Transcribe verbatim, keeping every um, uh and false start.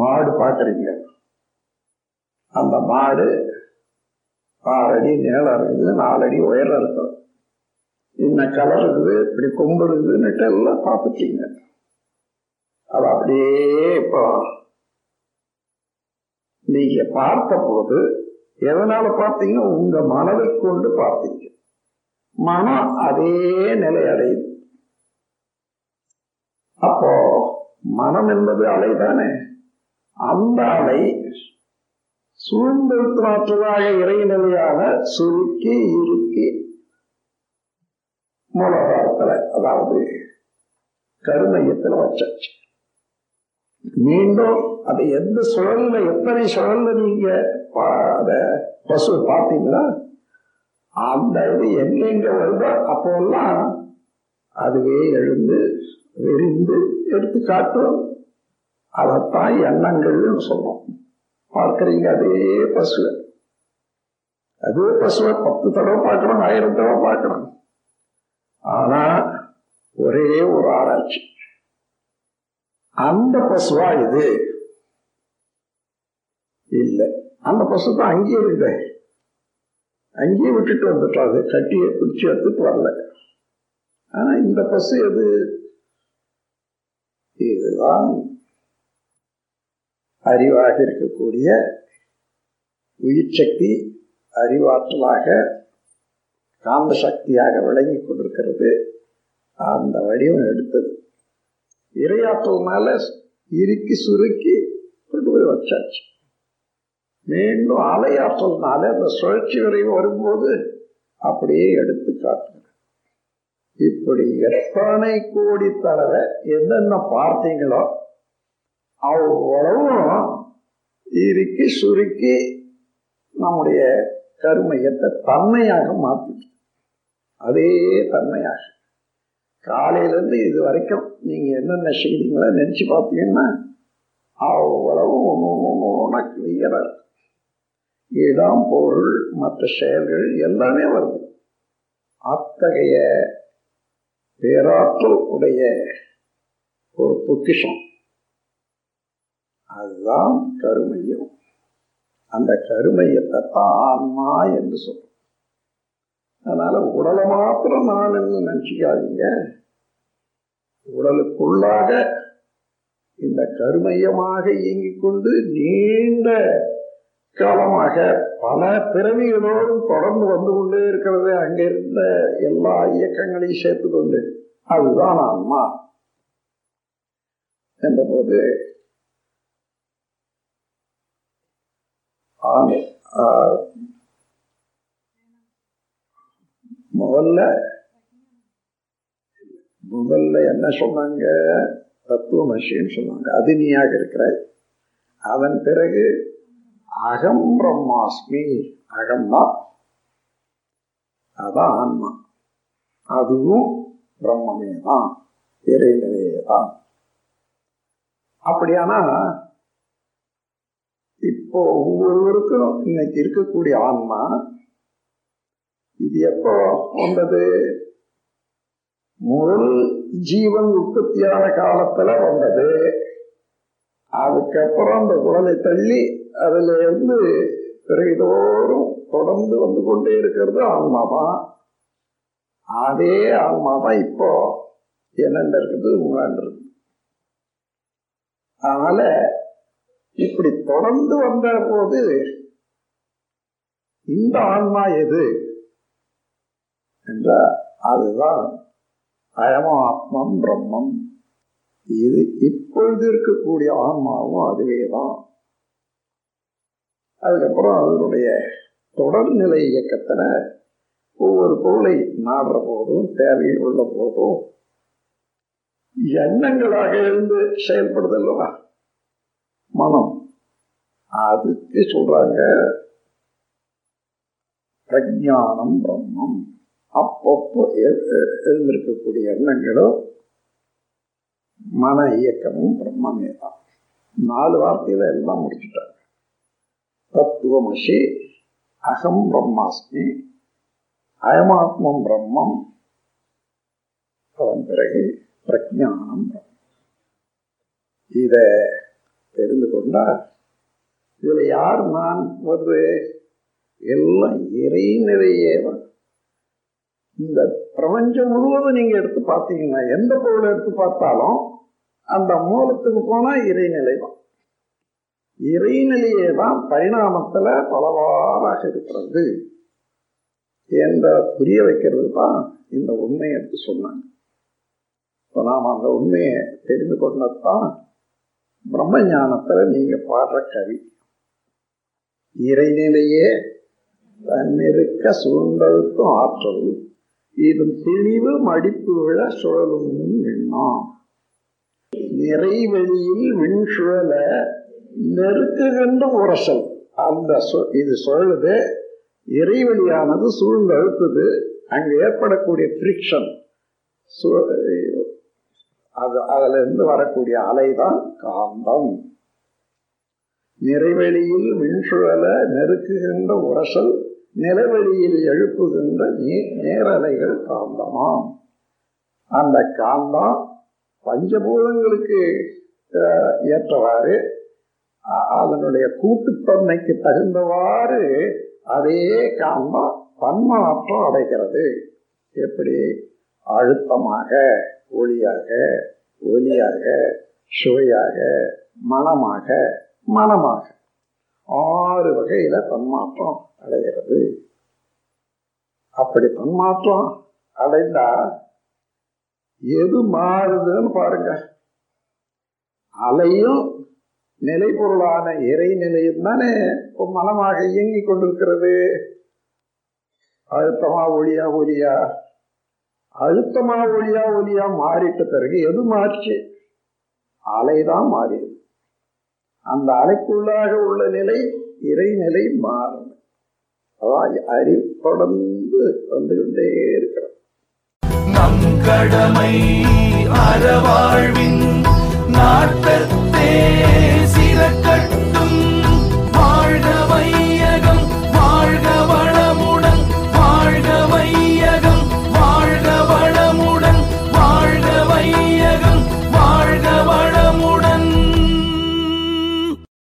மாடு பார்க்குறீங்க, அந்த மாடு ஆறு அடி நீளம் இருக்குது, நாலு அடி உயரம் இருக்கும், இந்த கலர் இருக்குது, இப்படி கொம்பு இருக்குதுன்னுட்டு எல்லாம் பார்த்துட்டீங்க. அது அப்படியே இப்போ நீங்க பார்த்த போது எதனால பார்த்தீங்கன்னா உங்க மனதை கொண்டு பார்த்தீங்க. மனம் அதே நிலை அடையுது. அப்போ மனம் என்பது அலைதானே, அந்த அலை சூழ்ந்ததாக இறைநிலையாக சுருக்கி இறுக்கி மூலாதாரத்தில் அதாவது கருமையத்தில் வச்சாச்சு. மீண்டும் அதை எந்த சுழல்ல எத்தனை சுழல்ல நீங்க அத பசு பார்த்தீங்களா, அந்த இது எங்கெங்க வருதோ அப்போல்லாம் அதுவே எழுந்து விரிந்து எடுத்து காட்டும். அதைத்தான் எண்ணங்கள்னு சொல்றோம். பார்க்கறீங்க அதே பசுவை, அதே பசுவை பத்து தடவை பார்க்கணும், ஆயிரம் தடவை பார்க்கணும், ஆனா ஒரே ஒரு ஆராய்ச்சி. அந்த பசுவா இது இல்லை, அந்த பசு தான் அங்கேயே இருக்குது, அங்கேயே விட்டுட்டு வந்துட்டோம், அது கட்டியை பிடிச்சி எடுத்துட்டு வரல. ஆனா இந்த பசு எது, இதுதான் அறிவாக இருக்கக்கூடிய உயிர் சக்தி, அறிவாற்றலாக காந்த சக்தியாக விளங்கி கொண்டிருக்கிறது. அந்த வடிவம் எடுத்தது இறையாற்றல்னால இறுக்கி சுருக்கி கொண்டு போய் வச்சாச்சு. மீண்டும் அலையாற்றல்னால அந்த சுழற்சி வரையும் வரும்போது அப்படியே எடுத்து காட்டுங்க. இப்படி எத்தனை கோடி தடவை என்னென்ன பார்த்தீங்களோ அவ்வளவும் இறுக்கி சுருக்கி நம்முடைய கருமையத்தை தன்மையாக மாற்றிட்டு அதே தன்மையாக காலையிலேருந்து இது வரைக்கும் நீங்கள் என்னென்ன செய்திங்களா நினச்சி பார்த்தீங்கன்னா அவ்வளவு ஒன்று கிளியராக இருக்கும். இடம், பொருள், மற்ற செயல்கள் எல்லாமே வருது. அத்தகைய பேராற்றல் உடைய ஒரு பொக்கிஷம் அதுதான் கருமையம். அந்த கருமையத்தை தான் ஆன்மா என்று சொல்றோம். அதனால உடலை மாத்திரம் நான் என்று நினைச்சிக்காதீங்க. உடலுக்குள்ளாக இந்த கருமையமாக இயங்கிக் கொண்டு நீண்ட காலமாக பல பிறவிகளோடும் தொடர்ந்து வந்து கொண்டே இருக்கிறது. அங்கே இருந்த எல்லா இயக்கங்களையும் சேர்த்து கொண்டு அதுதான் ஆன்மா என்ற போது முதல்ல முதல்ல என்ன சொன்னாங்க, தத்துவமசின்னு சொன்னாங்க, அதினியாக இருக்கிறாய். அதன் பிறகு அகம் பிரம்மாஸ்மி, அகம்மா அதான் ஆன்மா, அதுவும் பிரம்மமே தான், இறைநிலையே தான். அப்படியானா இப்போ ஒவ்வொருவருக்கும் இன்னைக்கு இருக்கக்கூடிய ஆன்மா இது எப்போ வந்தது? முதல் ஜீவன் உற்பத்தியான காலத்துல வந்தது. அதுக்கப்புறம் அந்த குடலை தள்ளி அதுல இருந்து பிறகுதோறும் தொடர்ந்து வந்து கொண்டே இருக்கிறது ஆன்மாதான். அதே ஆன்மாதான் இப்போ என்னென்ன இருக்குது, உங்களாண்டு இருக்குது. அதனால இப்படி தொடர்ந்து வந்த போது இந்த ஆன்மா எது என்ற அதுதான் அயமாத்மம் பிரம்மம். இது இப்பொழுது இருக்கக்கூடிய ஆன்மாவும் அதுவேதான். அதுக்கப்புறம் அதனுடைய தொடர்நிலை இயக்கத்துல ஒவ்வொரு பொருளை நாடுற போதும் தேவையில் உள்ள போதும் எண்ணங்களாக இருந்து செயல்படுதல்லவா மனம், அதுக்கு சொல்றாங்க பிரஞானம் பிரம்மம். அப்பப்போ எழுந்திருக்கக்கூடிய எண்ணங்களும் மன இயக்கமும் பிரம்மமே தான். நாலு வார்த்தையில எல்லாம் முடிச்சுட்டாங்க. தத்துவமசி, அகம் பிரம்மாஸ்மி, அயமாத்மம் பிரம்மம், அதன் பிறகு பிரஞானம். இத தெரிந்து கொண்டால் இதில் யார் நான் வருது எல்லாம் இறை நிறையேவா. இந்த பிரபஞ்சம் முழுவதும் நீங்கள் எடுத்து பார்த்தீங்கன்னா எந்த பொருளை எடுத்து பார்த்தாலும் அந்த மூலத்துக்கு போனால் இறைநிலை தான். இறைநிலையே தான் பரிணாமத்தில் பலவாறாக இருக்கிறது என்ற புரிய வைக்கிறது தான் இந்த உண்மையை எடுத்து சொன்னாங்க. இப்போ நாம் அந்த உண்மையை தெரிந்து கொண்டதான் பிரம்ம ஞானத்தில் நீங்கள் பாடுற கவி இறைநிலையே தன்னிருக்க சூழ்ந்தழுத்தும் ஆற்றல் இதன் தெளிவு மடிப்பு விழ சுழலும் விண்ணாம் நிறைவெளியில் விண் சுழல நெருக்குகின்ற உரசல். அந்த இது சுழலுது, இறைவெளியானது சூழ்ந்தழுத்துது, அங்கு ஏற்படக்கூடிய ஃப்ரிக்ஷன் அது அதுல இருந்து வரக்கூடிய அலைதான் காந்தம். நிறைவெளியில் விண்சுழல நெருக்குகின்ற உரசல் நிலவெளியில் எழுப்புகின்ற நேரலைகள் காந்தமாம். அந்த காந்தம் பஞ்சபூதங்களுக்கு ஏற்றவாறு அதனுடைய கூட்டுத்தன்மைக்கு தகுந்தவாறு அதே காந்தம் பன்மாற்றம் அடைகிறது. எப்படி? அழுத்தமாக, ஒளியாக, ஒலியாக, சுவையாக, மனமாக, மனமாக ஆறு வகையில பன்மாற்றம் அடைகிறது. அப்படி பன்மாற்றம் அடைந்தா எது மாறுதுன்னு பாருங்க. அலையும் நிலைப்பொருளான இறை நிலையும் தானே இப்போ மனமாக இயங்கி கொண்டிருக்கிறது. அழுத்தமா ஒளியா ஒலியா அழுத்தமா ஒளியா ஒலியா மாறிட்ட பிறகு எது மாறிச்சு? அலைதான் மாறியது. அந்த அலைக்குள்ளாக உள்ள நிலை இறைநிலை மாறும். அதான் அறிவு தொடர்ந்து வந்துகிட்டே இருக்கிறது. நம் கடமை அறவாழ்வின் நாட்டத்தே.